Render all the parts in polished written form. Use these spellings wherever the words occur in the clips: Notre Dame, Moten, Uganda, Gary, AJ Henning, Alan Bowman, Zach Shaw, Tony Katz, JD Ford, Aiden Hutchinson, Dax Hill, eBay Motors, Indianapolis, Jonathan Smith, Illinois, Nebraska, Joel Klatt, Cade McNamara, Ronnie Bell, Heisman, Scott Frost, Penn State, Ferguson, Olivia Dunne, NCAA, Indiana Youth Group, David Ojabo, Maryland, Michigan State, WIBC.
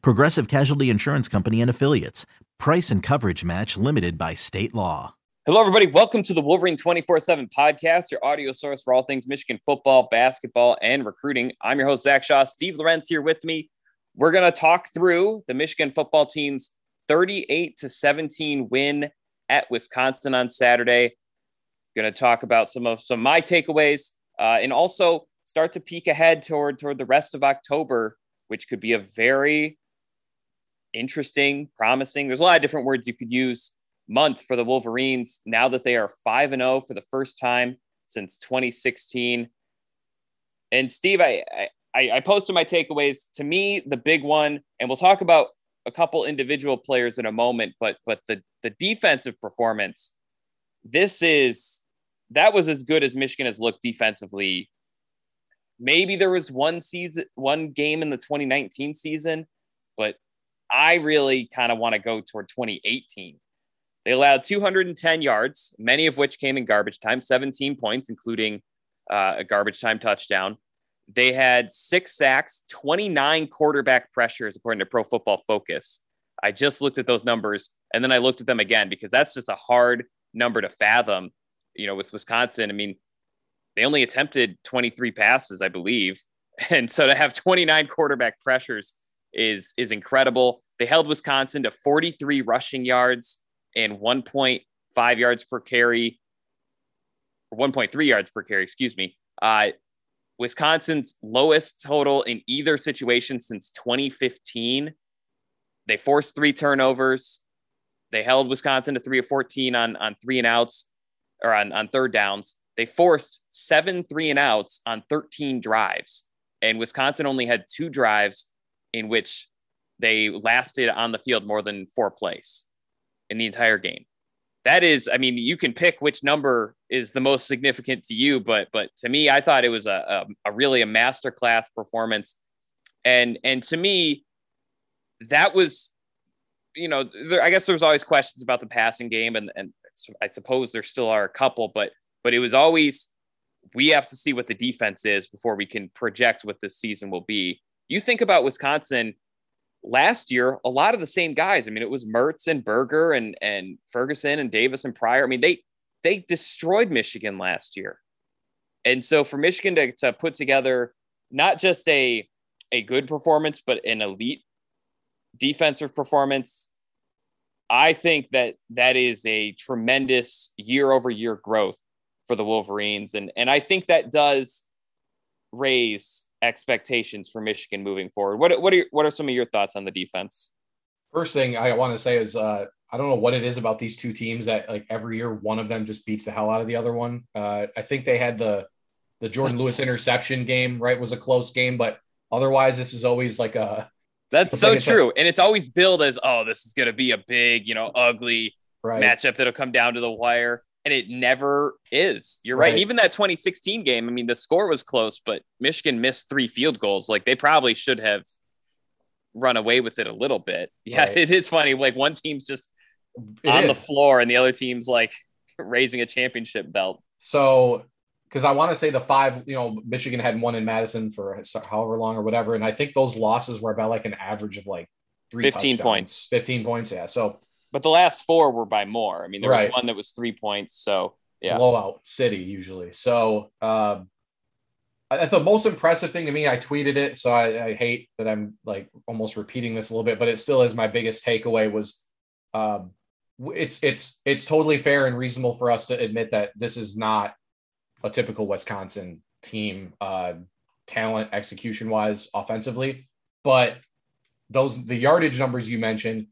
Progressive Casualty Insurance Company and Affiliates. Price and coverage match limited by state law. Hello, everybody. Welcome to the Wolverine 24/7 Podcast, your audio source for all things Michigan football, basketball, and recruiting. I'm your host, Zach Shaw. Steve Lorenz here with me. We're going to talk through the Michigan football team's 38-17 win at Wisconsin on Saturday. Going to talk about some of my takeaways. And also start to peek ahead toward the rest of October, which could be a very interesting, promising — there's a lot of different words you could use — month for the Wolverines, now that they are 5-0 for the first time since 2016. And Steve, I posted my takeaways. To me, the big one, and we'll talk about a couple individual players in a moment, but the defensive performance, that was as good as Michigan has looked defensively. Maybe there was one game in the 2019 season, but I really kind of want to go toward 2018. They allowed 210 yards, many of which came in garbage time, 17 points, including a garbage time touchdown. They had 6 sacks, 29 quarterback pressures, according to Pro Football Focus. I just looked at those numbers, and then I looked at them again, because that's just a hard number to fathom. You know, with Wisconsin, I mean, they only attempted 23 passes, I believe. And so to have 29 quarterback pressures is incredible. They held Wisconsin to 43 rushing yards and 1.5 yards per carry, or 1.3 yards per carry, excuse me. Wisconsin's lowest total in either situation since 2015. They forced 3 turnovers. They held Wisconsin to 3 of 14 on 3 and outs, or on third downs. They forced 7 3-and-outs on 13 drives. And Wisconsin only had 2 drives in which they lasted on the field more than 4 plays in the entire game. That is, I mean, you can pick which number is the most significant to you, but to me, I thought it was a really a masterclass performance. And to me, that was, you know, I guess there was always questions about the passing game, and I suppose there still are a couple, but it was always, we have to see what the defense is before we can project what this season will be. You think about Wisconsin last year, a lot of the same guys. I mean, it was Mertz and Berger and Ferguson and Davis and Pryor. I mean, they destroyed Michigan last year. And so for Michigan to put together not just a good performance, but an elite defensive performance, I think that is a tremendous year-over-year growth for the Wolverines. And I think that does raise expectations for Michigan moving forward. What are some of your thoughts on the defense? First thing I want to say is I don't know what it is about these two teams that, like, every year one of them just beats the hell out of the other one. I think they had the Jordan Lewis interception game, right? It was a close game, but otherwise this is always like a — that's so true. And it's always billed as, oh, this is going to be a big, you know, ugly matchup that'll come down to the wire. And it never is. You're right. Even that 2016 game, I mean, the score was close, but Michigan missed 3 field goals. Like, they probably should have run away with it a little bit. Yeah, It is funny. Like, one team's just the floor and the other team's like raising a championship belt. So, because I want to say the 5, you know, Michigan had 1 in Madison for however long or whatever. And I think those losses were about like an average of like 3 15 touchdowns. 15 points, yeah. So, but the last 4 were by more. I mean, there was 1 that was 3 points. So, yeah. Blowout city usually. So, the most impressive thing to me, I tweeted it, so I hate that I'm like almost repeating this a little bit, but it still is my biggest takeaway was it's totally fair and reasonable for us to admit that this is not a typical Wisconsin team, talent execution wise, offensively, but the yardage numbers you mentioned,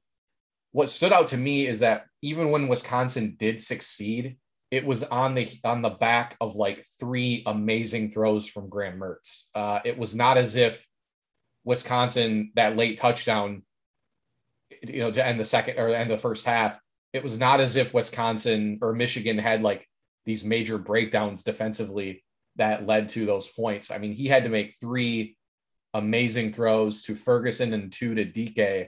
what stood out to me is that even when Wisconsin did succeed, it was on the back of like 3 amazing throws from Graham Mertz. It was not as if Wisconsin, that late touchdown, you know, to end the second or end the first half, it was not as if Wisconsin or Michigan had like these major breakdowns defensively that led to those points. I mean, he had to make three amazing throws to Ferguson and two to DK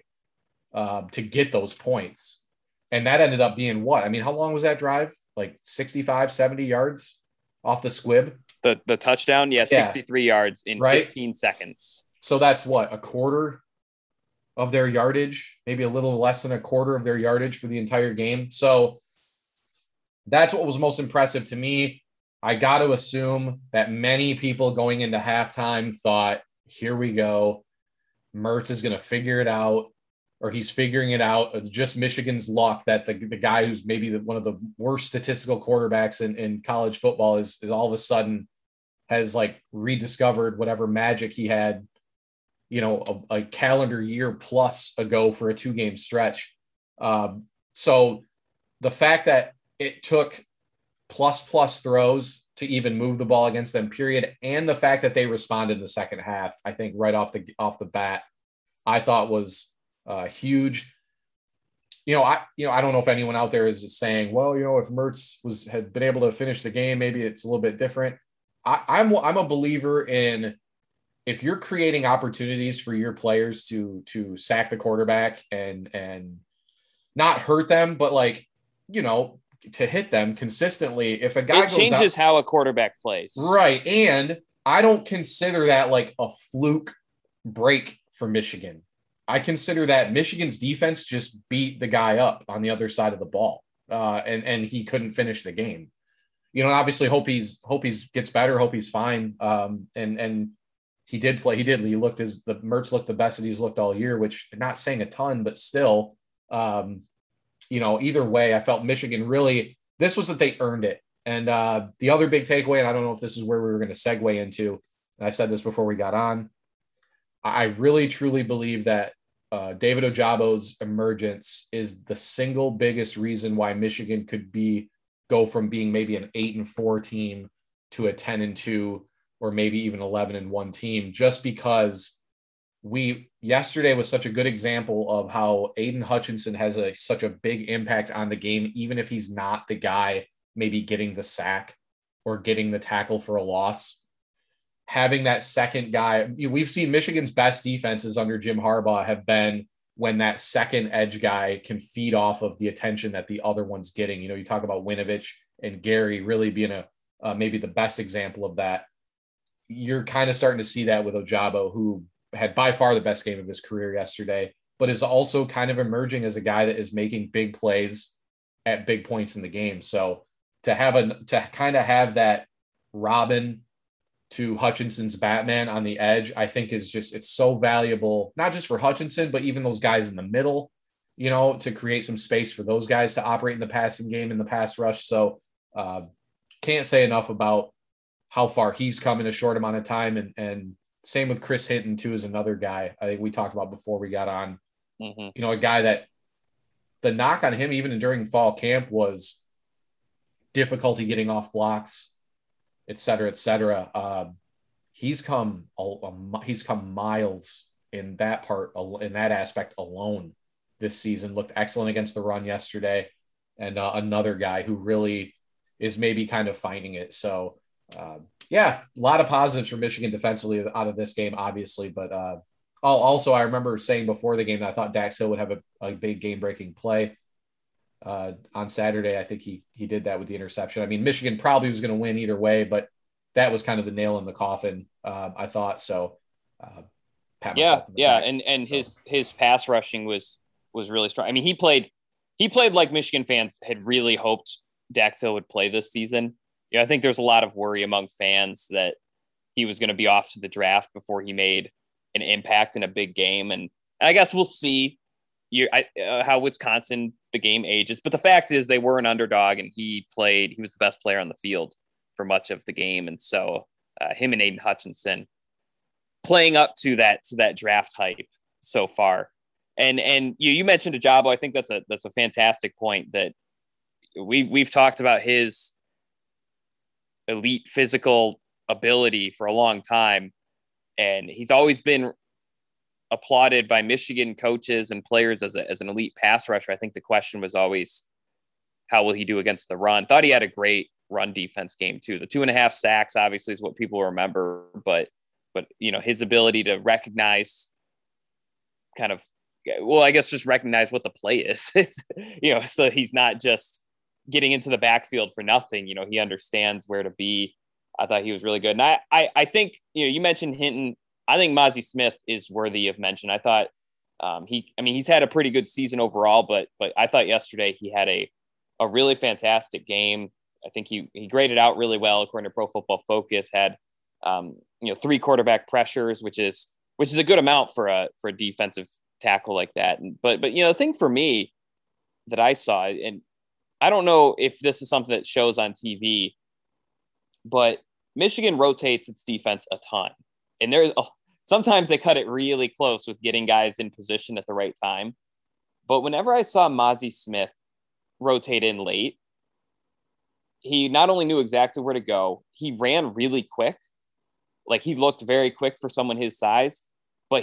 to get those points. And that ended up being what? I mean, how long was that drive? Like 65, 70 yards off the squib? The touchdown? Yeah, 63 yards in 15 seconds. So that's what, a quarter of their yardage, maybe a little less than a quarter of their yardage for the entire game. So that's what was most impressive to me. I got to assume that many people going into halftime thought, here we go. Mertz is going to figure it out, or he's figuring it out. It's just Michigan's luck that the guy who's maybe one of the worst statistical quarterbacks in college football is all of a sudden has like rediscovered whatever magic he had, you know, a calendar year plus ago for a 2-game stretch. So the fact that it took plus throws to even move the ball against them, period, and the fact that they responded in the second half, I think right off the bat, I thought was huge. I don't know if anyone out there is just saying, well, you know, if Mertz had been able to finish the game, maybe it's a little bit different. I'm a believer in, if you're creating opportunities for your players to sack the quarterback and not hurt them, but like, you know, to hit them consistently, if a guy goes out, it changes how a quarterback plays. Right. And I don't consider that like a fluke break for Michigan. I consider that Michigan's defense just beat the guy up on the other side of the ball. And he couldn't finish the game, you know, and obviously hope he gets better. Hope he's fine. And he did play. He looked Mertz looked the best that he's looked all year, which, not saying a ton, but still, you know, either way, I felt Michigan really, this was that they earned it. And the other big takeaway, and I don't know if this is where we were going to segue into, and I said this before we got on, I really truly believe that David Ojabo's emergence is the single biggest reason why Michigan could go from being maybe an 8-4 team to a 10-2, or maybe even 11-1 team, just because yesterday was such a good example of how Aiden Hutchinson has such a big impact on the game, even if he's not the guy maybe getting the sack or getting the tackle for a loss. Having that second guy, we've seen Michigan's best defenses under Jim Harbaugh have been when that second edge guy can feed off of the attention that the other one's getting. You know, you talk about Winovich and Gary really being maybe the best example of that. You're kind of starting to see that with Ojabo, who had by far the best game of his career yesterday, but is also kind of emerging as a guy that is making big plays at big points in the game. So to kind of have that Robin to Hutchinson's Batman on the edge, I think it's so valuable, not just for Hutchinson, but even those guys in the middle, you know, to create some space for those guys to operate in the passing game and the pass rush. So can't say enough about how far he's come in a short amount of time. And same with Chris Hinton, too, is another guy I think we talked about before we got on. Mm-hmm. You know, a guy that the knock on him, even during fall camp, was difficulty getting off blocks, et cetera, et cetera. He's come miles in that part, in that aspect alone this season. Looked excellent against the run yesterday. And another guy who really is maybe kind of finding it. So, a lot of positives for Michigan defensively out of this game, obviously. But also, I remember saying before the game that I thought Dax Hill would have a big game-breaking play on Saturday. I think he did that with the interception. I mean, Michigan probably was going to win either way, but that was kind of the nail in the coffin, I thought. So, pat myself in the back. His pass rushing was really strong. I mean, he played like Michigan fans had really hoped Dax Hill would play this season. Yeah, I think there's a lot of worry among fans that he was going to be off to the draft before he made an impact in a big game. And I guess we'll see how Wisconsin, the game ages. But the fact is they were an underdog, and he was the best player on the field for much of the game. And so him and Aiden Hutchinson playing up to that draft hype so far. And you mentioned Ojabo. I think that's a fantastic point that we've talked about his elite physical ability for a long time, and he's always been applauded by Michigan coaches and players as an elite pass rusher. I think the question was always, how will he do against the run? Thought he had a great run defense game too. The 2.5 sacks obviously is what people remember, but you know, his ability to recognize kind of, well, I guess just recognize what the play is, you know, so he's not just getting into the backfield for nothing. You know, he understands where to be. I thought he was really good. And I think, you know, you mentioned Hinton. I think Mazi Smith is worthy of mention. I thought he's had a pretty good season overall, but I thought yesterday he had a really fantastic game. I think he graded out really well, according to Pro Football Focus, had 3 quarterback pressures, which is a good amount for a defensive tackle like that. And, but you know, the thing for me that I saw, and I don't know if this is something that shows on TV, but Michigan rotates its defense a ton. And sometimes they cut it really close with getting guys in position at the right time. But whenever I saw Mazi Smith rotate in late, he not only knew exactly where to go, he ran really quick. Like, he looked very quick for someone his size, but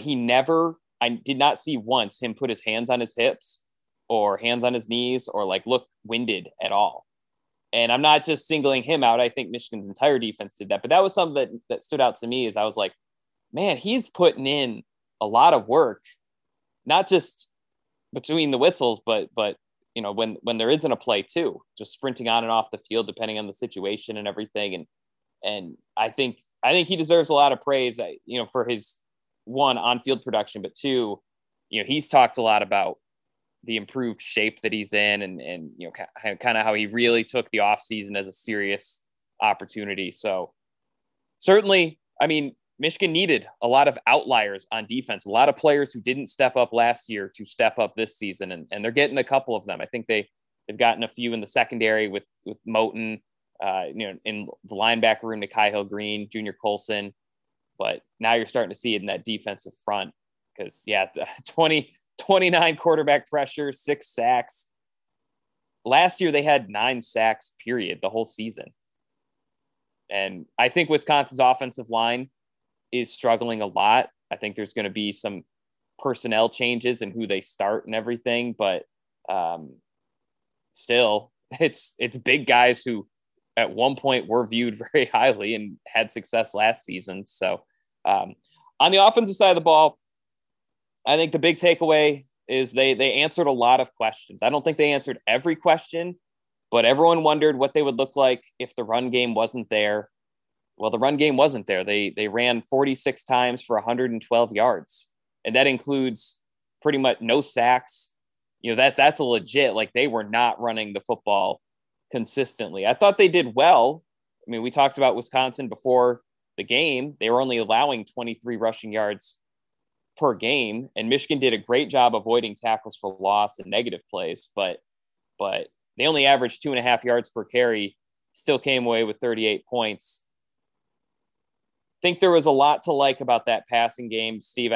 I did not see once him put his hands on his hips or hands on his knees or like look winded at all. And I'm not just singling him out. I think Michigan's entire defense did that, but that was something that stood out to me. Is I was like, man, he's putting in a lot of work, not just between the whistles, but you know, when there isn't a play too, just sprinting on and off the field, depending on the situation and everything. And I think he deserves a lot of praise, you know, for his one, on-field production, but two, you know, he's talked a lot about the improved shape that he's in and, you know, kind of how he really took the off season as a serious opportunity. So certainly, I mean, Michigan needed a lot of outliers on defense, a lot of players who didn't step up last year to step up this season. And they're getting a couple of them. I think they've gotten a few in the secondary with Moten, you know, in the linebacker room, Nakai Hill Green, Junior Colson, but now you're starting to see it in that defensive front. Cause yeah, 29 quarterback pressures, 6 sacks. Last year, they had 9 sacks, period, the whole season. And I think Wisconsin's offensive line is struggling a lot. I think there's going to be some personnel changes and who they start and everything, but still, it's big guys who at one point were viewed very highly and had success last season. So on the offensive side of the ball, I think the big takeaway is they answered a lot of questions. I don't think they answered every question, but everyone wondered what they would look like if the run game wasn't there. Well, the run game wasn't there. They ran 46 times for 112 yards, and that includes pretty much no sacks. You know, that's a legit, like, they were not running the football consistently. I thought they did well. I mean, we talked about Wisconsin before the game. They were only allowing 23 rushing yards per game, and Michigan did a great job avoiding tackles for loss and negative plays, but they only averaged 2.5 yards per carry, still came away with 38 points. I think there was a lot to like about that passing game, Steve.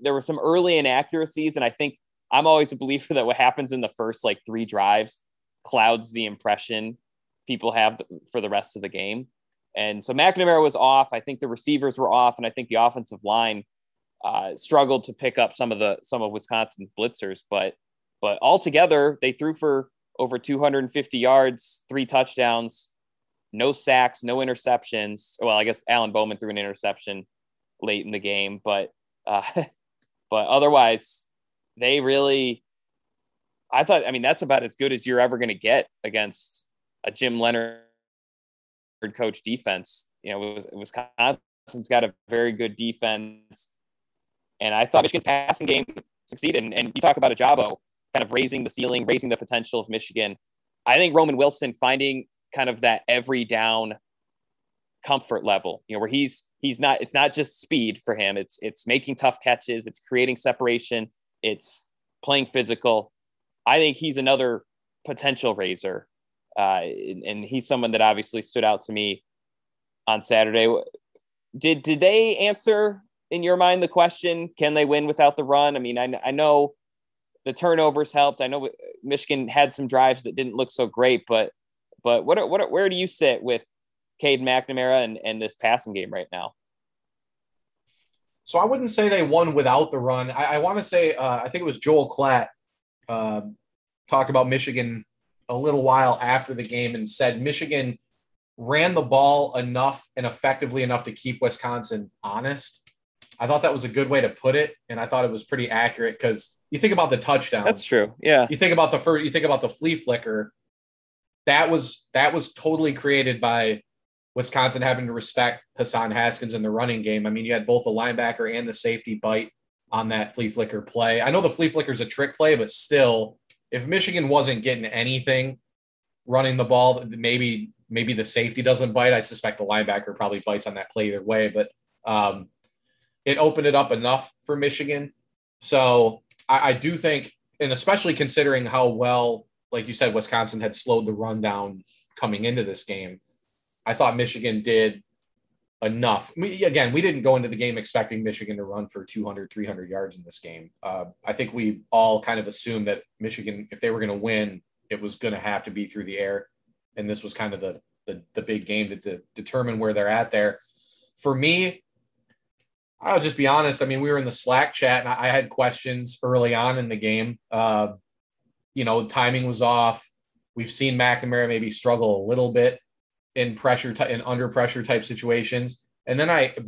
There were some early inaccuracies, and I think I'm always a believer that what happens in the first, like, 3 drives clouds the impression people have for the rest of the game. And so McNamara was off. I think the receivers were off, and I think the offensive line struggled to pick up some of Wisconsin's blitzers, but altogether they threw for over 250 yards, 3 touchdowns, no sacks, no interceptions. Well, I guess Alan Bowman threw an interception late in the game, but otherwise they really, that's about as good as you're ever going to get against a Jim Leonhard coach defense. You know, Wisconsin's got a very good defense. And I thought Michigan's passing game succeeded. And you talk about Ojabo kind of raising the ceiling, raising the potential of Michigan. I think Roman Wilson finding kind of that every down comfort level, you know, where he's not, it's not just speed for him. It's making tough catches. It's creating separation. It's playing physical. I think he's another potential raiser. And he's someone that obviously stood out to me on Saturday. Did they answer, in your mind, the question, can they win without the run? I mean, I know the turnovers helped. I know Michigan had some drives that didn't look so great, but where do you sit with Cade McNamara and this passing game right now? So I wouldn't say they won without the run. I want to say, I think it was Joel Klatt talked about Michigan a little while after the game and said Michigan ran the ball enough and effectively enough to keep Wisconsin honest. I thought that was a good way to put it, and I thought it was pretty accurate because you think about the touchdown. That's true. Yeah. You think about the first. You think about the flea flicker. That was totally created by Wisconsin having to respect Hassan Haskins in the running game. I mean, you had both the linebacker and the safety bite on that flea flicker play. I know the flea flicker is a trick play, but still, if Michigan wasn't getting anything running the ball, maybe the safety doesn't bite. I suspect the linebacker probably bites on that play either way, but it opened it up enough for Michigan. So I do think, and especially considering how well, like you said, Wisconsin had slowed the run down coming into this game, I thought Michigan did enough. We didn't go into the game expecting Michigan to run for 200, 300 yards in this game. I think we all kind of assumed that Michigan, if they were going to win, it was going to have to be through the air. And this was kind of the big game to determine where they're at there. For me, I'll just be honest. I mean, we were in the Slack chat and I had questions early on in the game. Timing was off. We've seen McNamara maybe struggle a little bit in pressure in under pressure type situations. And then right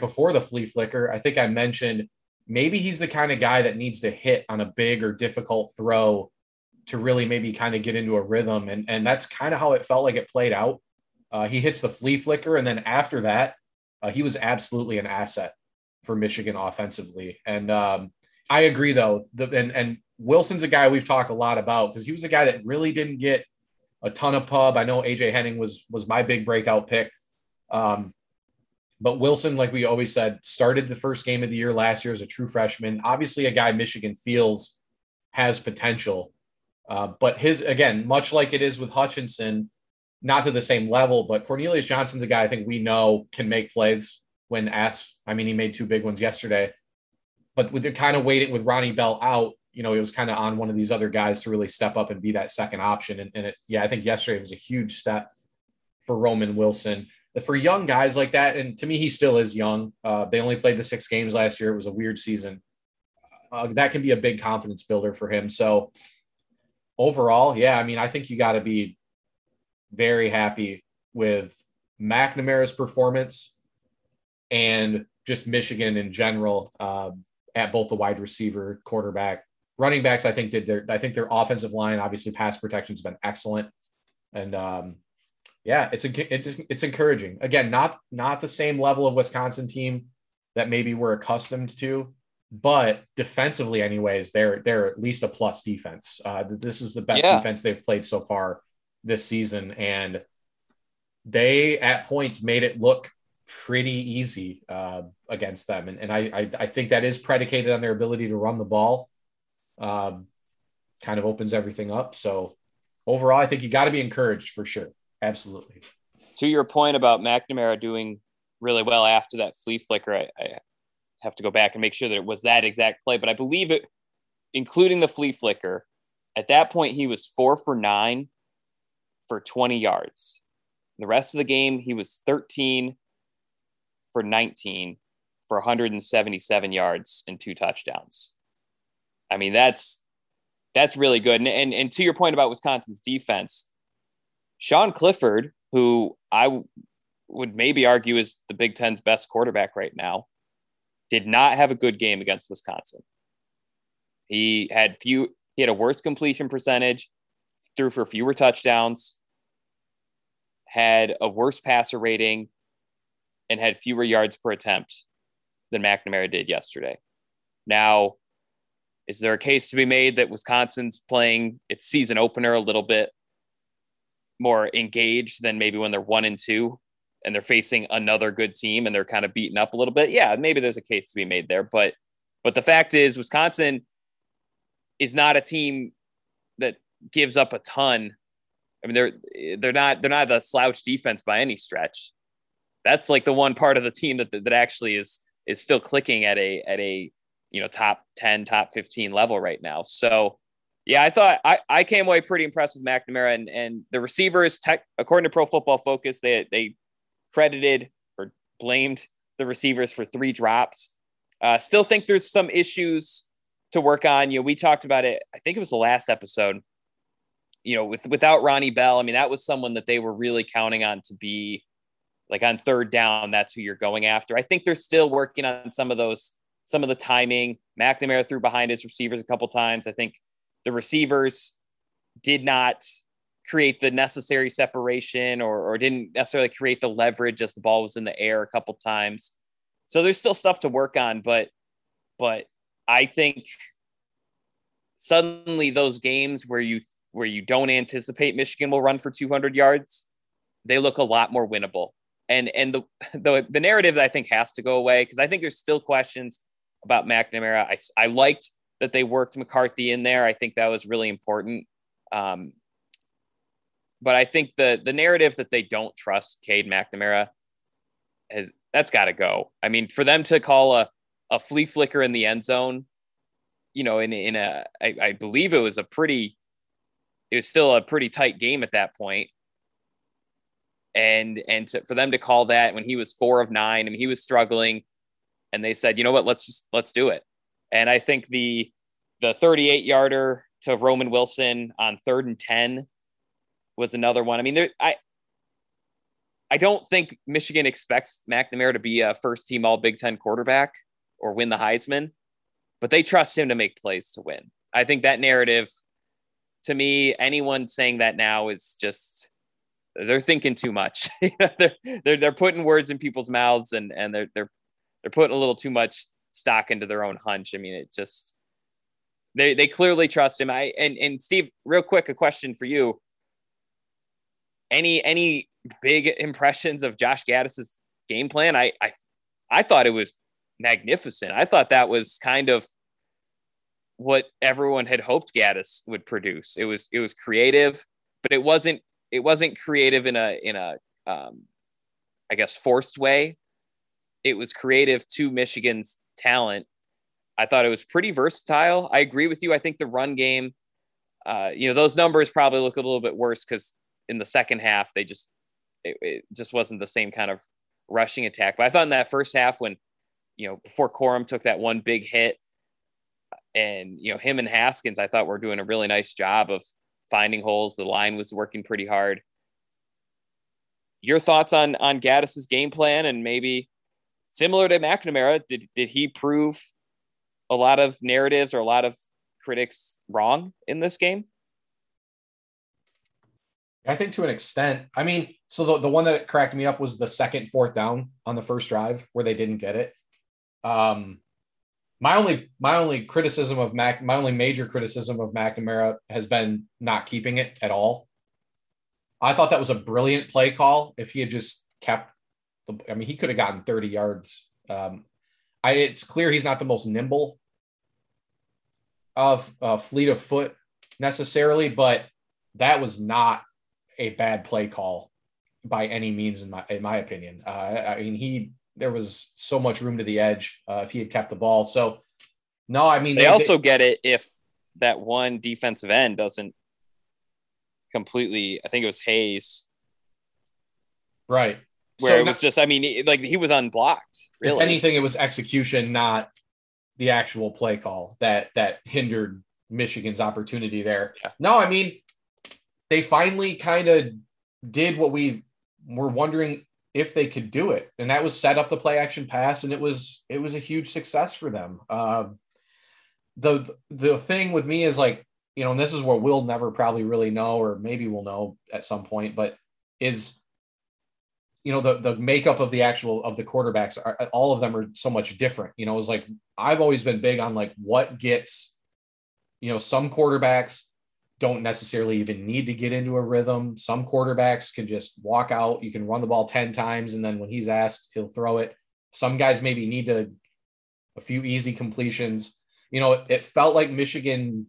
before the flea flicker, I think I mentioned maybe he's the kind of guy that needs to hit on a big or difficult throw to really maybe kind of get into a rhythm. And that's kind of how it felt like it played out. He hits the flea flicker. And then after that, he was absolutely an asset for Michigan offensively. And I agree though. And Wilson's a guy we've talked a lot about because he was a guy that really didn't get a ton of pub. I know AJ Henning was my big breakout pick. But Wilson, like we always said, started the first game of the year last year as a true freshman, obviously a guy Michigan feels has potential. But much like it is with Hutchinson, not to the same level, but Cornelius Johnson's a guy I think we know can make plays when asked. I mean, he made two big ones yesterday, but with the kind of waiting with Ronnie Bell out, it was kind of on one of these other guys to really step up and be that second option. And I think yesterday was a huge step for Roman Wilson. For young guys like that, and to me, he still is young. They only played the 6 games last year. It was a weird season. That can be a big confidence builder for him. So overall, yeah, I mean, I think you got to be very happy with McNamara's performance and just Michigan in general at both the wide receiver, quarterback, running backs. I think their offensive line, obviously pass protection has been excellent. And it's encouraging. Again, not the same level of Wisconsin team that maybe we're accustomed to, but defensively anyways, they're at least a plus defense. This is the best defense they've played so far this season. And they at points made it look pretty easy against them. And I think that is predicated on their ability to run the ball. Kind of opens everything up. So overall, I think you got to be encouraged for sure. Absolutely. To your point about McNamara doing really well after that flea flicker, I have to go back and make sure that it was that exact play, but I believe it, including the flea flicker, at that point, he was 4 for 9 for 20 yards. The rest of the game, he was 13 for 19 for 177 yards and 2 touchdowns. I mean, that's really good. And to your point about Wisconsin's defense, Sean Clifford, who I would maybe argue is the Big Ten's best quarterback right now, did not have a good game against Wisconsin. He had a worse completion percentage, threw for fewer touchdowns, had a worse passer rating, and had fewer yards per attempt than McNamara did yesterday. Now, is there a case to be made that Wisconsin's playing its season opener a little bit more engaged than maybe when they're 1-2 and they're facing another good team and they're kind of beaten up a little bit? Yeah, maybe there's a case to be made there. But the fact is Wisconsin is not a team that gives up a ton. I mean, they're not the slouch defense by any stretch. That's like the one part of the team that actually is still clicking at a top 10, top 15 level right now. So yeah, I thought I came away pretty impressed with McNamara and the receivers. According to Pro Football Focus, they credited or blamed the receivers for 3 drops. Still think there's some issues to work on. You know, we talked about it. I think it was the last episode, you know, without Ronnie Bell. I mean, that was someone that they were really counting on to be like on third down. That's who you're going after. I think they're still working on some of those, some of the timing. McNamara threw behind his receivers a couple times. I think the receivers did not create the necessary separation or didn't necessarily create the leverage as the ball was in the air a couple times. So there's still stuff to work on, but I think suddenly those games where you don't anticipate Michigan will run for 200 yards, they look a lot more winnable. And the narrative that I think has to go away, because I think there's still questions about McNamara. I liked that they worked McCarthy in there. I think that was really important. But I think the narrative that they don't trust Cade McNamara that's got to go. I mean, for them to call a flea flicker in the end zone, you know, I believe it was still a pretty tight game at that point. And for them to call that when he was 4 of 9 and he was struggling, and they said, you know what, let's do it. And I think the 38 yarder to Roman Wilson on 3rd and 10 was another one. I mean, I don't think Michigan expects McNamara to be a first-team All-Big Ten quarterback or win the Heisman, but they trust him to make plays to win. I think that narrative, to me, anyone saying that now is just they're thinking too much. they're putting words in people's mouths and they're putting a little too much stock into their own hunch. I mean, it just they clearly trust him. And Steve, real quick, a question for you. Any big impressions of Josh Gattis' game plan? I thought it was magnificent. I thought that was kind of what everyone had hoped Gattis would produce. It was creative, but it wasn't creative in a I guess forced way. It was creative to Michigan's talent. I thought it was pretty versatile. I agree with you. I think the run game, you know, those numbers probably look a little bit worse because in the second half, it just wasn't the same kind of rushing attack. But I thought in that first half when, you know, before Corum took that one big hit and, you know, him and Haskins, I thought were doing a really nice job of finding holes. The line was working pretty hard. Your thoughts on Gattis' game plan, and maybe similar to McNamara, did he prove a lot of narratives or a lot of critics wrong in this game? I think to an extent. I mean, so the one that cracked me up was the second 4th down on the first drive where they didn't get it. My only major criticism of McNamara has been not keeping it at all. I thought that was a brilliant play call. If he had just kept, he could have gotten 30 yards. It's clear he's not the most nimble of fleet of foot necessarily, but that was not a bad play call by any means, in my opinion. There was so much room to the edge if he had kept the ball. So no, I mean, they also get it. If that one defensive end doesn't completely, I think it was Hayes. Right. He was unblocked. Really. If anything, it was execution, not the actual play call that hindered Michigan's opportunity there. Yeah. No, I mean, they finally kind of did what we were wondering if they could do it. And that was set up the play action pass. And it was a huge success for them. The thing with me is, like, you know, and this is what we'll never probably really know, or maybe we'll know at some point, but is, you know, the makeup of the quarterbacks, all of them are so much different. You know, it was like, I've always been big on like what gets, you know, some quarterbacks don't necessarily even need to get into a rhythm. Some quarterbacks can just walk out. You can run the ball 10 times, and then when he's asked, he'll throw it. Some guys maybe need a few easy completions. You know, it felt like Michigan,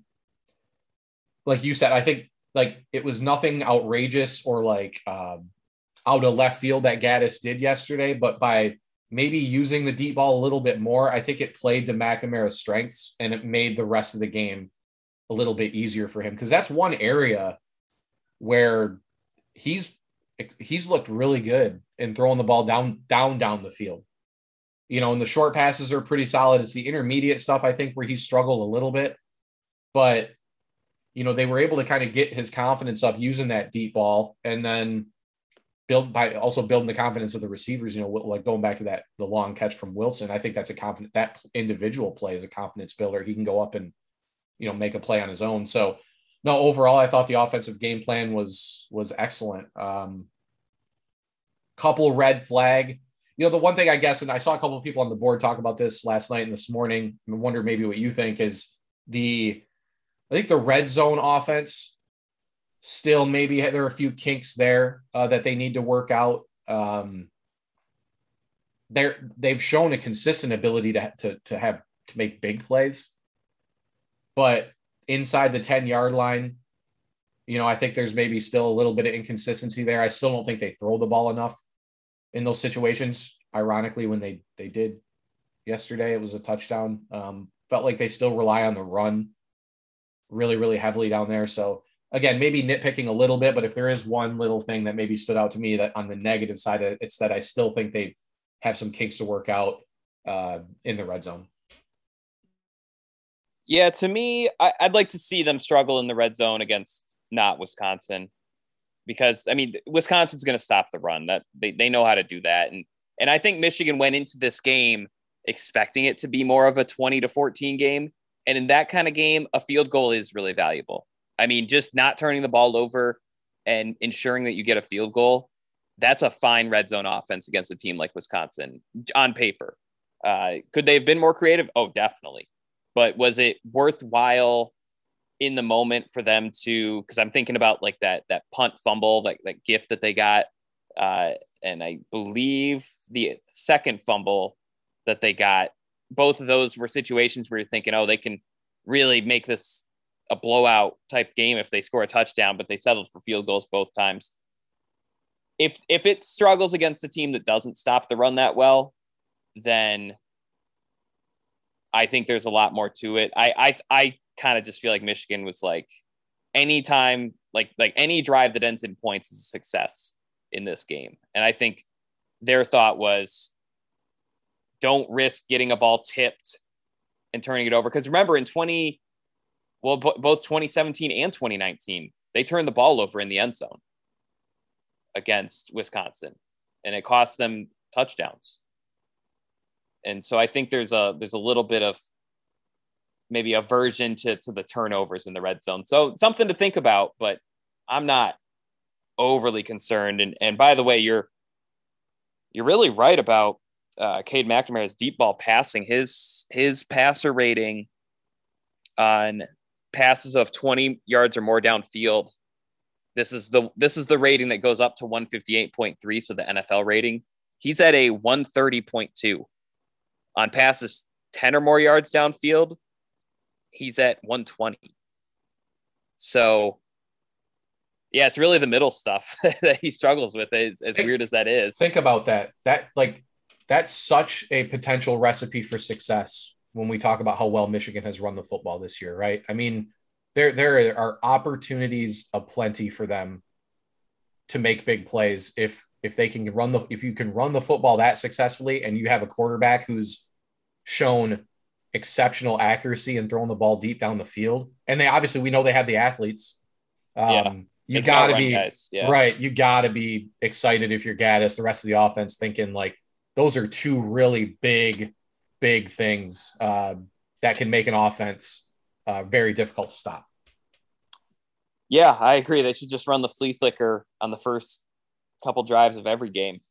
like you said, I think like it was nothing outrageous or like out of left field that Gattis did yesterday, but by maybe using the deep ball a little bit more, I think it played to McNamara's strengths, and it made the rest of the game a little bit easier for him, because that's one area where he's looked really good in throwing the ball down the field. you know, and the short passes are pretty solid. It's the intermediate stuff, I think, where he struggled a little bit. But, you know, they were able to kind of get his confidence up using that deep ball, and then build by also building the confidence of the receivers, you know, like going back to that, the long catch from Wilson. I think that's a confident, that individual play is a confidence builder. He can go up and, you know, make a play on his own. So no, overall, I thought the offensive game plan was excellent. Couple red flag, you know, the one thing I guess, and I saw a couple of people on the board talk about this last night and this morning, and I wonder maybe what you think is I think the red zone offense still maybe there are a few kinks there that they need to work out. They've shown a consistent ability to make big plays, but inside the 10-yard line, you know, I think there's maybe still a little bit of inconsistency there. I still don't think they throw the ball enough in those situations. Ironically, when they did yesterday, it was a touchdown. Felt like they still rely on the run really, really heavily down there. So again, maybe nitpicking a little bit, but if there is one little thing that maybe stood out to me that on the negative side, it's that I still think they have some kinks to work out in the red zone. Yeah, to me, I'd like to see them struggle in the red zone against not Wisconsin, because I mean, Wisconsin's going to stop the run. That they know how to do that. And I think Michigan went into this game expecting it to be more of a 20-14 game. And in that kind of game, a field goal is really valuable. I mean, just not turning the ball over and ensuring that you get a field goal. That's a fine red zone offense against a team like Wisconsin on paper. Could they have been more creative? Oh, definitely. But was it worthwhile in the moment for them to, because I'm thinking about like that punt fumble, like that gift that they got. And I believe the second fumble that they got, both of those were situations where you're thinking, oh, they can really make this a blowout type game if they score a touchdown, but they settled for field goals both times. If it struggles against a team that doesn't stop the run that well, then I think there's a lot more to it. I kind of just feel like Michigan was like, anytime, like any drive that ends in points is a success in this game. And I think their thought was, don't risk getting a ball tipped and turning it over. Because remember, both 2017 and 2019, they turned the ball over in the end zone against Wisconsin, and it cost them touchdowns. And so I think there's a little bit of maybe aversion to the turnovers in the red zone. So something to think about, but I'm not overly concerned. And by the way, you're really right about Cade McNamara's deep ball passing. His passer rating on passes of 20 yards or more downfield, this is the rating that goes up to 158.3, so the NFL rating. He's at a 130.2. on passes 10 or more yards downfield, he's at 120. So yeah, it's really the middle stuff that he struggles with, weird as that is. Think about that, like, that's such a potential recipe for success when we talk about how well Michigan has run the football this year, right? I mean, there are opportunities aplenty for them to make big plays if you can run the football that successfully, and you have a quarterback who's shown exceptional accuracy and throwing the ball deep down the field. And we know they have the athletes. You gotta be right. You gotta be excited if you're Gattis, the rest of the offense, thinking like those are two really big things that can make an offense very difficult to stop. Yeah, I agree. They should just run the flea flicker on the first couple drives of every game.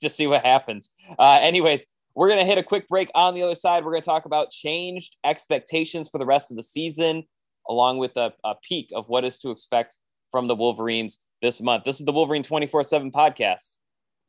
Just see what happens. Anyways, we're going to hit a quick break. On the other side, we're going to talk about changed expectations for the rest of the season, along with a peek of what is to expect from the Wolverines this month. This is the Wolverine 24/7 podcast.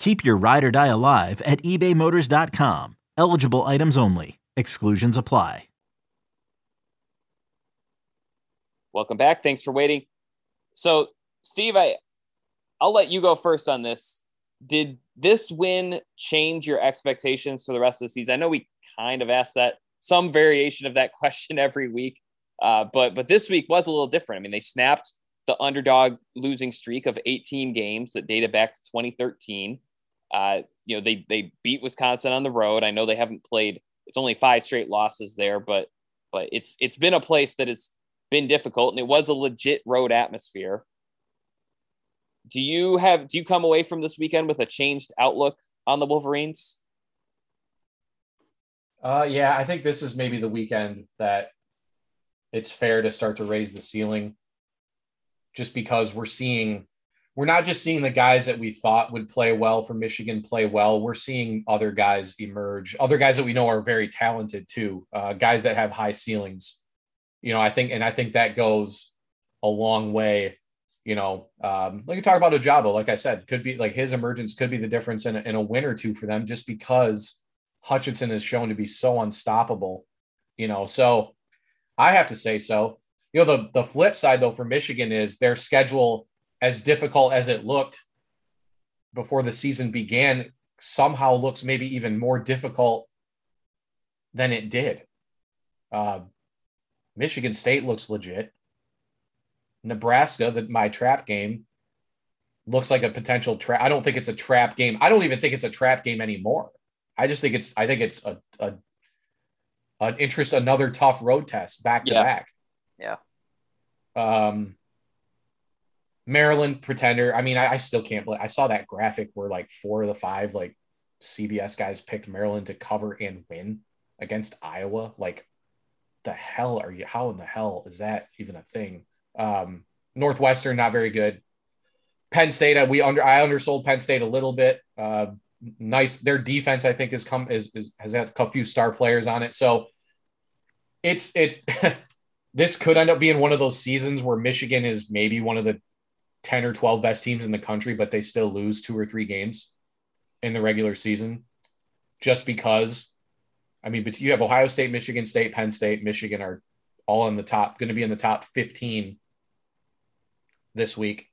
Keep your ride or die alive at ebaymotors.com. Eligible items only. Exclusions apply. Welcome back. Thanks for waiting. So, Steve, I'll let you go first on this. Did this win change your expectations for the rest of the season? I know we kind of asked that, some variation of that question every week, but this week was a little different. I mean, they snapped the underdog losing streak of 18 games that dated back to 2013. They beat Wisconsin on the road. I know they haven't played, it's only 5 straight losses there, but it's been a place that has been difficult, and it was a legit road atmosphere. Do you come away from this weekend with a changed outlook on the Wolverines? Yeah, I think this is maybe the weekend that it's fair to start to raise the ceiling, just because we're not just seeing the guys that we thought would play well for Michigan play well. We're seeing other guys emerge, other guys that we know are very talented too, guys that have high ceilings. I think that goes a long way. Like you talk about Ojabo, like I said, could be like his emergence could be the difference in a win or two for them, just because Hutchinson is shown to be so unstoppable, so I have to say so. The flip side, though, for Michigan is their schedule, as difficult as it looked before the season began, somehow looks maybe even more difficult than it did. Michigan State looks legit. Nebraska, my trap game, looks like a potential trap. I don't think it's a trap game. I don't even think it's a trap game anymore. I just think it's another tough road test back to back. Yeah. Maryland pretender. I mean, I still can't believe I saw that graphic where like 4 of the 5 like CBS guys picked Maryland to cover and win against Iowa. Like the hell are you? How in the hell is that even a thing? Northwestern, not very good. Penn State, I undersold Penn State a little bit. Nice. Their defense, I think, has had a few star players on it. So it's this could end up being one of those seasons where Michigan is maybe one of the 10 or 12 best teams in the country, but they still lose 2 or 3 games in the regular season just because, but you have Ohio State, Michigan State, Penn State, Michigan are all going to be in the top 15 this week,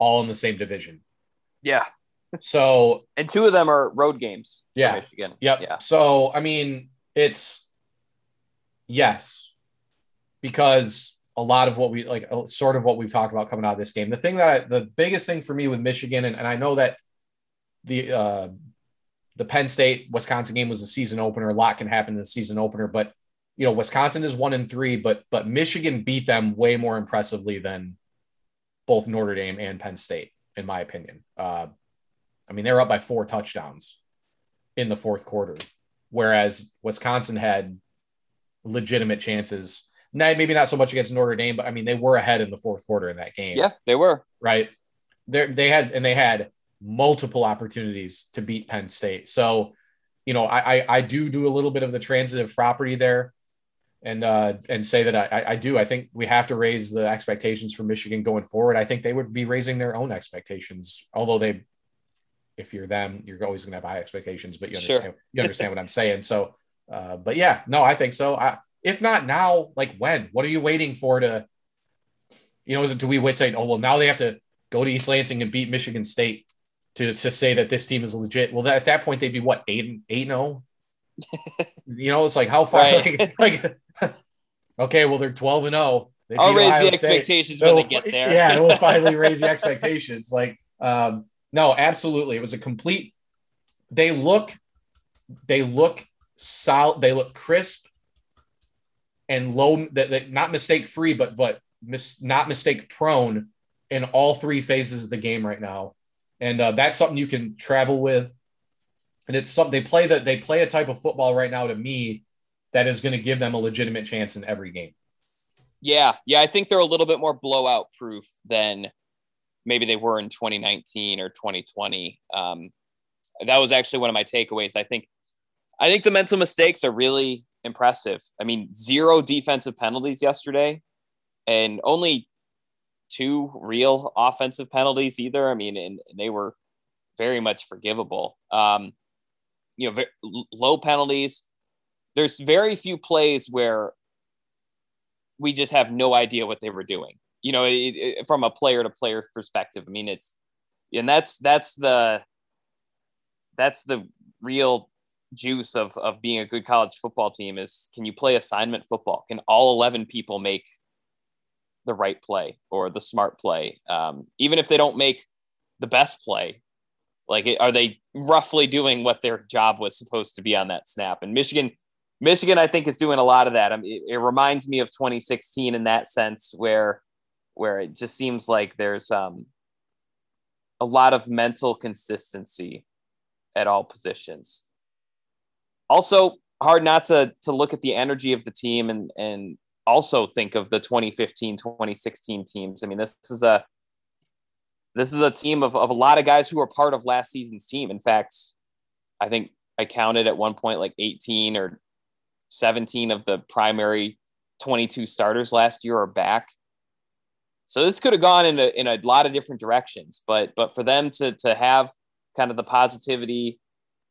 all in the same division. Yeah. So, and 2 of them are road games. Yeah. For Michigan. Yep. Yeah. So, yes. Because a lot of what what we've talked about coming out of this game, the biggest thing for me with Michigan, and I know that the Penn State Wisconsin game was a season opener. A lot can happen in the season opener, but Wisconsin is 1-3, but Michigan beat them way more impressively than both Notre Dame and Penn State, in my opinion. They're up by 4 touchdowns in the fourth quarter, whereas Wisconsin had legitimate chances. Maybe not so much against Notre Dame, but they were ahead in the fourth quarter in that game. Yeah, they were. Right. They had multiple opportunities to beat Penn State. So, I do a little bit of the transitive property there and say that I think we have to raise the expectations for Michigan going forward. I think they would be raising their own expectations, although if you're them, you're always going to have high expectations, but you understand what I'm saying. So, but yeah, no, I think so. If not now, like when? What are you waiting for to, do we say, oh, well, now they have to go to East Lansing and beat Michigan State to say that this team is legit? Well, at that point, they'd be, what, 8-0? It's like how far? Right. They're 12-0. I'll raise Ohio the expectations State. When they get there. Yeah, we'll finally raise the expectations. Like, no, absolutely. It was a complete – they look solid. They look crisp and low – not mistake-free, but not mistake-prone in all three phases of the game right now. And that's something you can travel with. And it's something they play a type of football right now to me that is going to give them a legitimate chance in every game. Yeah. I think they're a little bit more blowout proof than maybe they were in 2019 or 2020. That was actually one of my takeaways. I think the mental mistakes are really impressive. I mean, 0 defensive penalties yesterday and only 2 real offensive penalties either. I mean, and they were very much forgivable. Low penalties. There's very few plays where we just have no idea what they were doing, from a player to player perspective. I mean, that's the real juice of being a good college football team is, can you play assignment football? Can all 11 people make the right play or the smart play? Even if they don't make the best play, like, are they roughly doing what their job was supposed to be on that snap? And Michigan, I think, is doing a lot of that. I mean, it reminds me of 2016 in that sense, where it just seems like there's a lot of mental consistency at all positions. Also, hard not to look at the energy of the team and also think of the 2015, 2016 teams. I mean, this is a team of a lot of guys who were part of last season's team. In fact, I think I counted at one point like 18 or 17 of the primary 22 starters last year are back. So this could have gone in a lot of different directions, but for them to have kind of the positivity,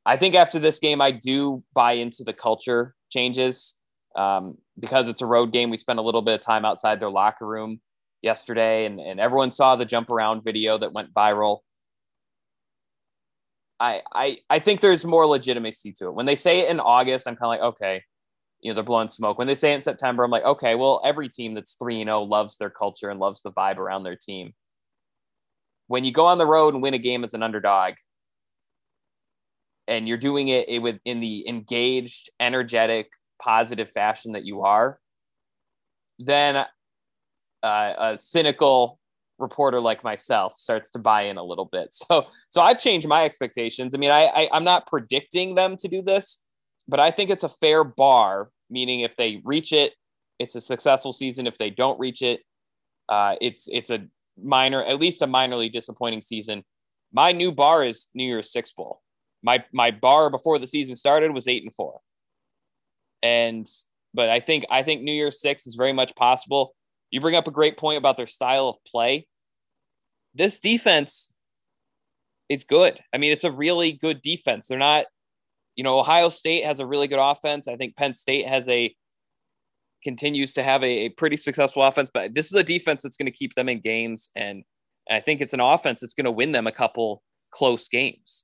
I think after this game, I do buy into the culture changes because it's a road game. We spent a little bit of time outside their locker room yesterday and everyone saw the jump around video that went viral. I think there's more legitimacy to it. When they say it in August, I'm kind of like, okay, they're blowing smoke. When they say it in September, I'm like, okay, well, every team that's 3-0 loves their culture and loves the vibe around their team. When you go on the road and win a game as an underdog, and you're doing it within the engaged, energetic, positive fashion that you are, then a cynical reporter like myself starts to buy in a little bit. So I've changed my expectations. I mean, I'm not predicting them to do this, but I think it's a fair bar, meaning if they reach it, it's a successful season. If they don't reach it, it's at least a minorly disappointing season. My new bar is New Year's Six Bowl. My bar before the season started was 8-4. But I think New Year's Six is very much possible. You bring up a great point about their style of play. This defense is good. I mean, it's a really good defense. They're not, Ohio State has a really good offense. I think Penn State continues to have a pretty successful offense, but this is a defense that's going to keep them in games. And I think it's an offense that's going to win them a couple close games.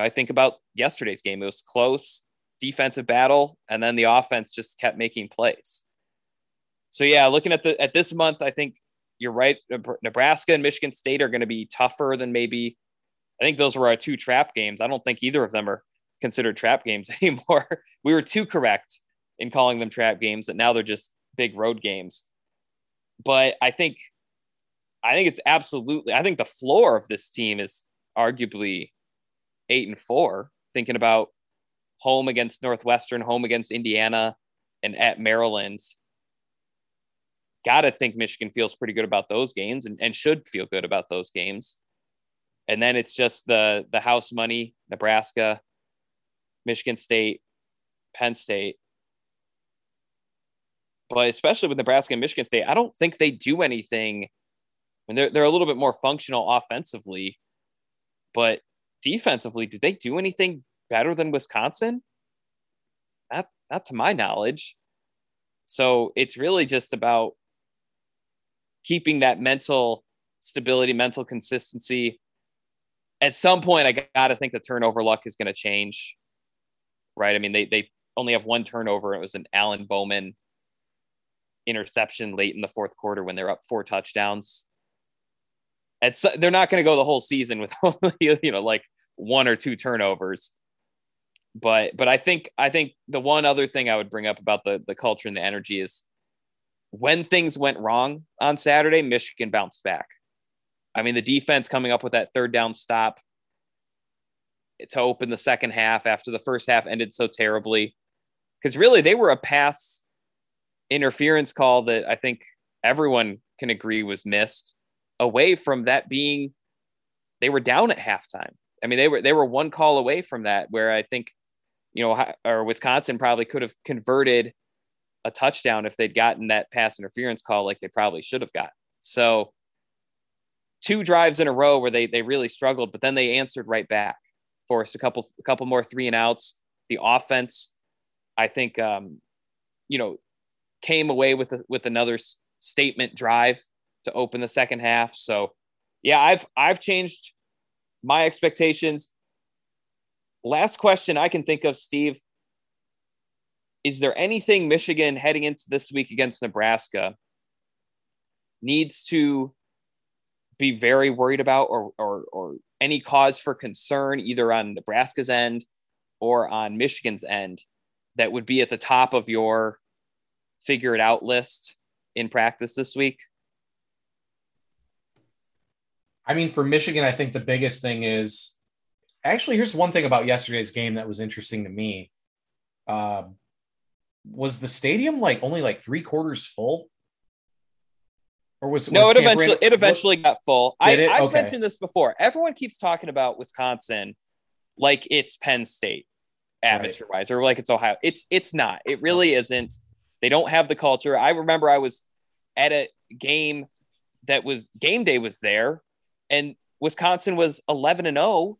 I think about yesterday's game. It was close defensive battle, and then the offense just kept making plays. So yeah, looking at this month, I think you're right. Nebraska and Michigan State are going to be tougher than maybe. I think those were our 2 trap games. I don't think either of them are considered trap games anymore. We were too correct in calling them trap games, and now they're just big road games. But I think it's absolutely. I think the floor of this team is arguably 8-4. Thinking about home against Northwestern, home against Indiana, and at Maryland. Got to think Michigan feels pretty good about those games and should feel good about those games. And then it's just the house money, Nebraska, Michigan State, Penn State. But especially with Nebraska and Michigan State, I don't think they do anything. I mean, they're a little bit more functional offensively, but defensively, did they do anything better than Wisconsin? Not to my knowledge. So it's really just about keeping that mental stability, mental consistency. At some point, I got to think the turnover luck is going to change, right? I mean, they only have 1 turnover. It was an Alan Bowman interception late in the fourth quarter when they're up 4 touchdowns. They're not going to go the whole season with only, like 1 or 2 turnovers. But I think the one other thing I would bring up about the culture and the energy is when things went wrong on Saturday, Michigan bounced back. I mean, the defense coming up with that third down stop to open the second half after the first half ended so terribly, because really they were a pass interference call that I think everyone can agree was missed, away from that being, they were down at halftime. I mean, they were 1 call away from that, where I think, or Wisconsin probably could have converted a touchdown if they'd gotten that pass interference call like they probably should have gotten. So 2 drives in a row where they really struggled, but then they answered right back, forced a couple more 3-and-outs. The offense, I think, came away with another statement drive to open the second half. So yeah, I've changed my expectations. Last question I can think of, Steve, is there anything Michigan heading into this week against Nebraska needs to be very worried about, or any cause for concern either on Nebraska's end or on Michigan's end that would be at the top of your figure it out list in practice this week? I mean, for Michigan, I think the biggest thing is, actually, here's one thing about yesterday's game that was interesting to me. Was the stadium only 3/4 full? Or was it? No, it eventually got full. I've mentioned this before. Everyone keeps talking about Wisconsin like it's Penn State atmosphere wise, or like it's Ohio. It's not. It really isn't. They don't have the culture. I remember I was at a game that was game day was there. And Wisconsin was 11-0.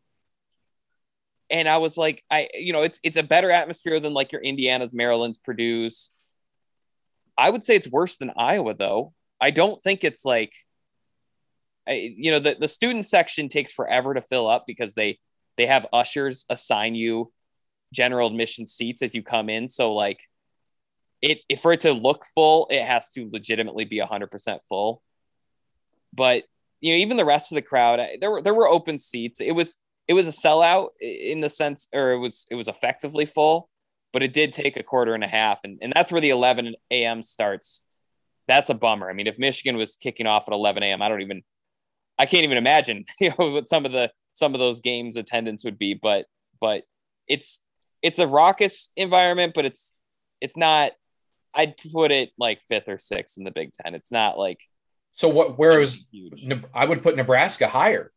And I was like, it's a better atmosphere than like your Indiana's, Maryland's, Purdue's. I would say it's worse than Iowa, though. I don't think it's like, the student section takes forever to fill up because they have ushers assign you general admission seats as you come in. So like if for it to look full, it has to legitimately be 100% full. But even the rest of the crowd, there were open seats. It was a sellout in the sense, or it was effectively full, but it did take 1.5 quarters. And that's where the 11 a.m. starts. That's a bummer. I mean, if Michigan was kicking off at 11 a.m., I can't even imagine, what some of those games attendance would be, but it's a raucous environment, but it's not, I'd put it like 5th or 6th in the Big Ten. It's not like, so whereas I would put Nebraska higher.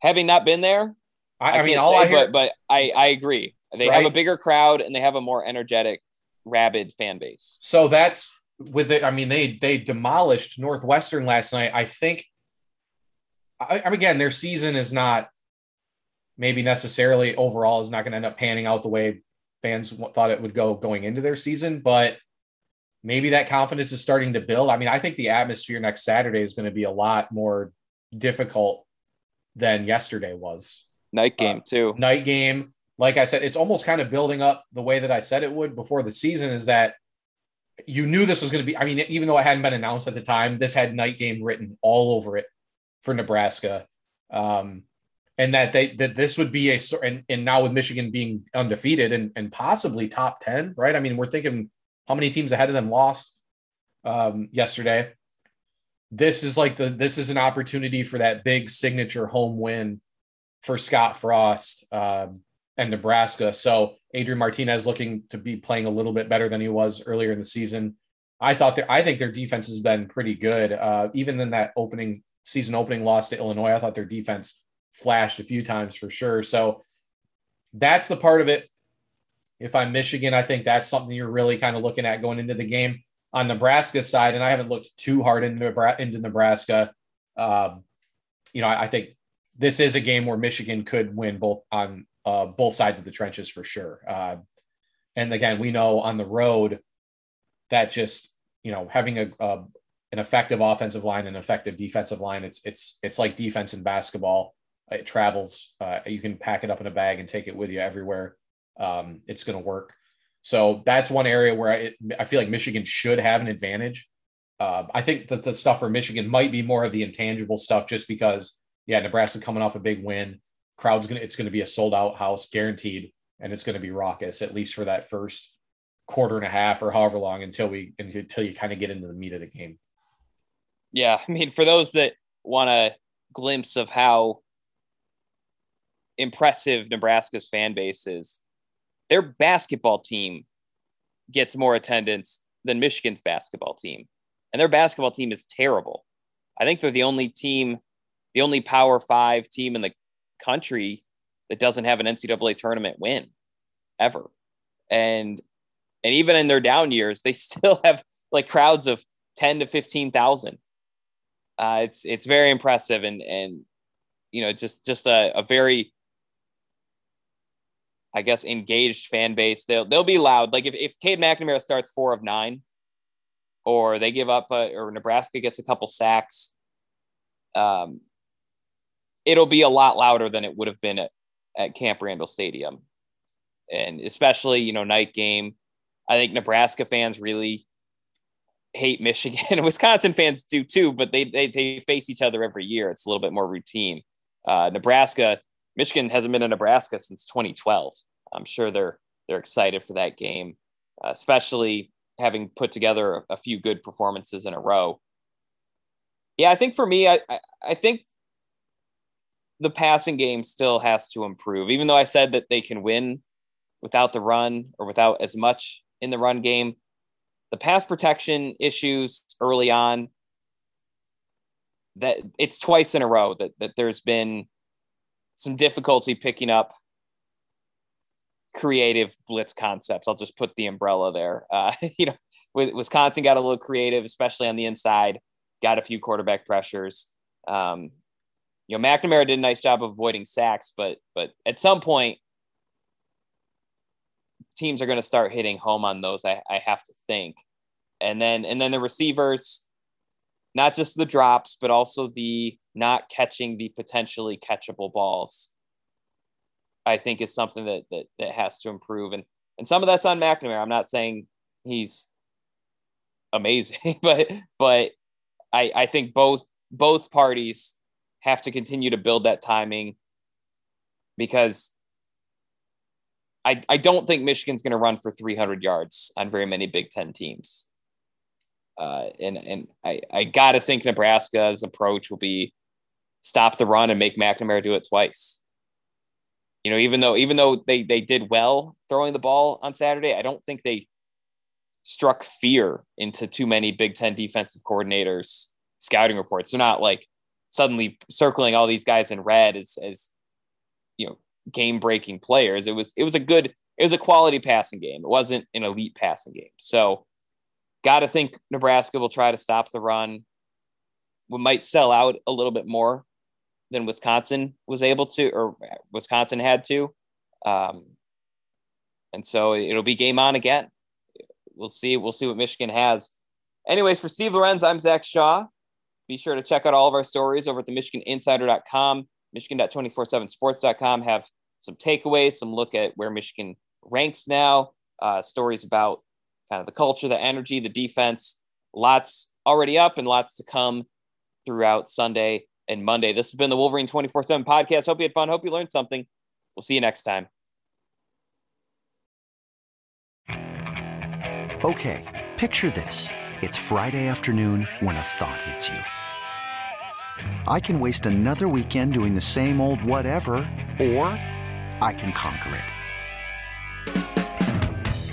Having not been there, I agree. They have a bigger crowd and they have a more energetic, rabid fan base. So that's with it. I mean, they demolished Northwestern last night. I think, again, their season is not maybe necessarily overall is not going to end up panning out the way fans thought it would go going into their season, but maybe that confidence is starting to build. I mean, I think the atmosphere next Saturday is going to be a lot more difficult than yesterday was. Night game too. Night game. Like I said, it's almost kind of building up the way that I said it would before the season, is that you knew this was going to be, I mean, even though it hadn't been announced at the time, this had night game written all over it for Nebraska. And that this would be and now with Michigan being undefeated and possibly top 10, right? I mean, we're thinking, how many teams ahead of them lost yesterday? This is an opportunity for that big signature home win for Scott Frost and Nebraska. So Adrian Martinez looking to be playing a little bit better than he was earlier in the season. I think their defense has been pretty good. Even in that season opening loss to Illinois, I thought their defense flashed a few times for sure. So that's the part of it. If I'm Michigan, I think that's something you're really kind of looking at going into the game. On Nebraska's side, and I haven't looked too hard into Nebraska, I think this is a game where Michigan could win both on both sides of the trenches for sure. And again, we know on the road that just, having an effective offensive line and effective defensive line, it's like defense in basketball. It travels. You can pack it up in a bag and take it with you everywhere. It's going to work. So that's one area where I feel like Michigan should have an advantage. I think that the stuff for Michigan might be more of the intangible stuff, just because, yeah, Nebraska coming off a big win, crowd's going to, it's going to be a sold out house guaranteed. And it's going to be raucous, at least for that first quarter and a half or however long until you kind of get into the meat of the game. Yeah. I mean, for those that want a glimpse of how impressive Nebraska's fan base is, their basketball team gets more attendance than Michigan's basketball team. And their basketball team is terrible. I think they're the only team, the only Power Five team in the country that doesn't have an NCAA tournament win ever. And even in their down years, they still have like crowds of 10 to 15,000. It's very impressive. And, you know, just a very, I guess, engaged fan base. They'll be loud. Like if Cade McNamara starts 4 of 9, or they give up, or Nebraska gets a couple sacks, it'll be a lot louder than it would have been at Camp Randall Stadium. And especially, you know, night game. I think Nebraska fans really hate Michigan. Wisconsin fans do too, but they face each other every year. It's a little bit more routine. Michigan hasn't been in Nebraska since 2012. I'm sure they're excited for that game, especially having put together a few good performances in a row. Yeah, I think for me, I think the passing game still has to improve. Even though I said that they can win without the run or without as much in the run game, the pass protection issues early on, that it's twice in a row that there's been some difficulty picking up creative blitz concepts. I'll just put the umbrella there. You know, Wisconsin got a little creative, especially on the inside, got a few quarterback pressures. You know, McNamara did a nice job of avoiding sacks, but at some point teams are going to start hitting home on those. I have to think. And then the receivers, not just the drops, but also the not catching the potentially catchable balls, I think is something that has to improve. And some of that's on McNamara. I'm not saying he's amazing, but I think both parties have to continue to build that timing, because I don't think Michigan's going to run for 300 yards on very many Big Ten teams. And I got to think Nebraska's approach will be stop the run and make McNamara do it twice. You know, even though they did well throwing the ball on Saturday, I don't think they struck fear into too many Big Ten defensive coordinators' scouting reports. They're not like suddenly circling all these guys in red as you know, game-breaking players. It was a quality passing game. It wasn't an elite passing game. So got to think Nebraska will try to stop the run. We might sell out a little bit more than Wisconsin was able to, or Wisconsin had to. And so it'll be game on again. We'll see what Michigan has. Anyways, for Steve Lorenz, I'm Zach Shaw. Be sure to check out all of our stories over at the michiganinsider.com, michigan.247sports.com. Have some takeaways, some look at where Michigan ranks now, stories about kind of the culture, the energy, the defense, lots already up and lots to come throughout Sunday and Monday. This has been the Wolverine 24/7 podcast. Hope you had fun. Hope you learned something. We'll see you next time. Okay, picture this. It's Friday afternoon when a thought hits you. I can waste another weekend doing the same old whatever, or I can conquer it.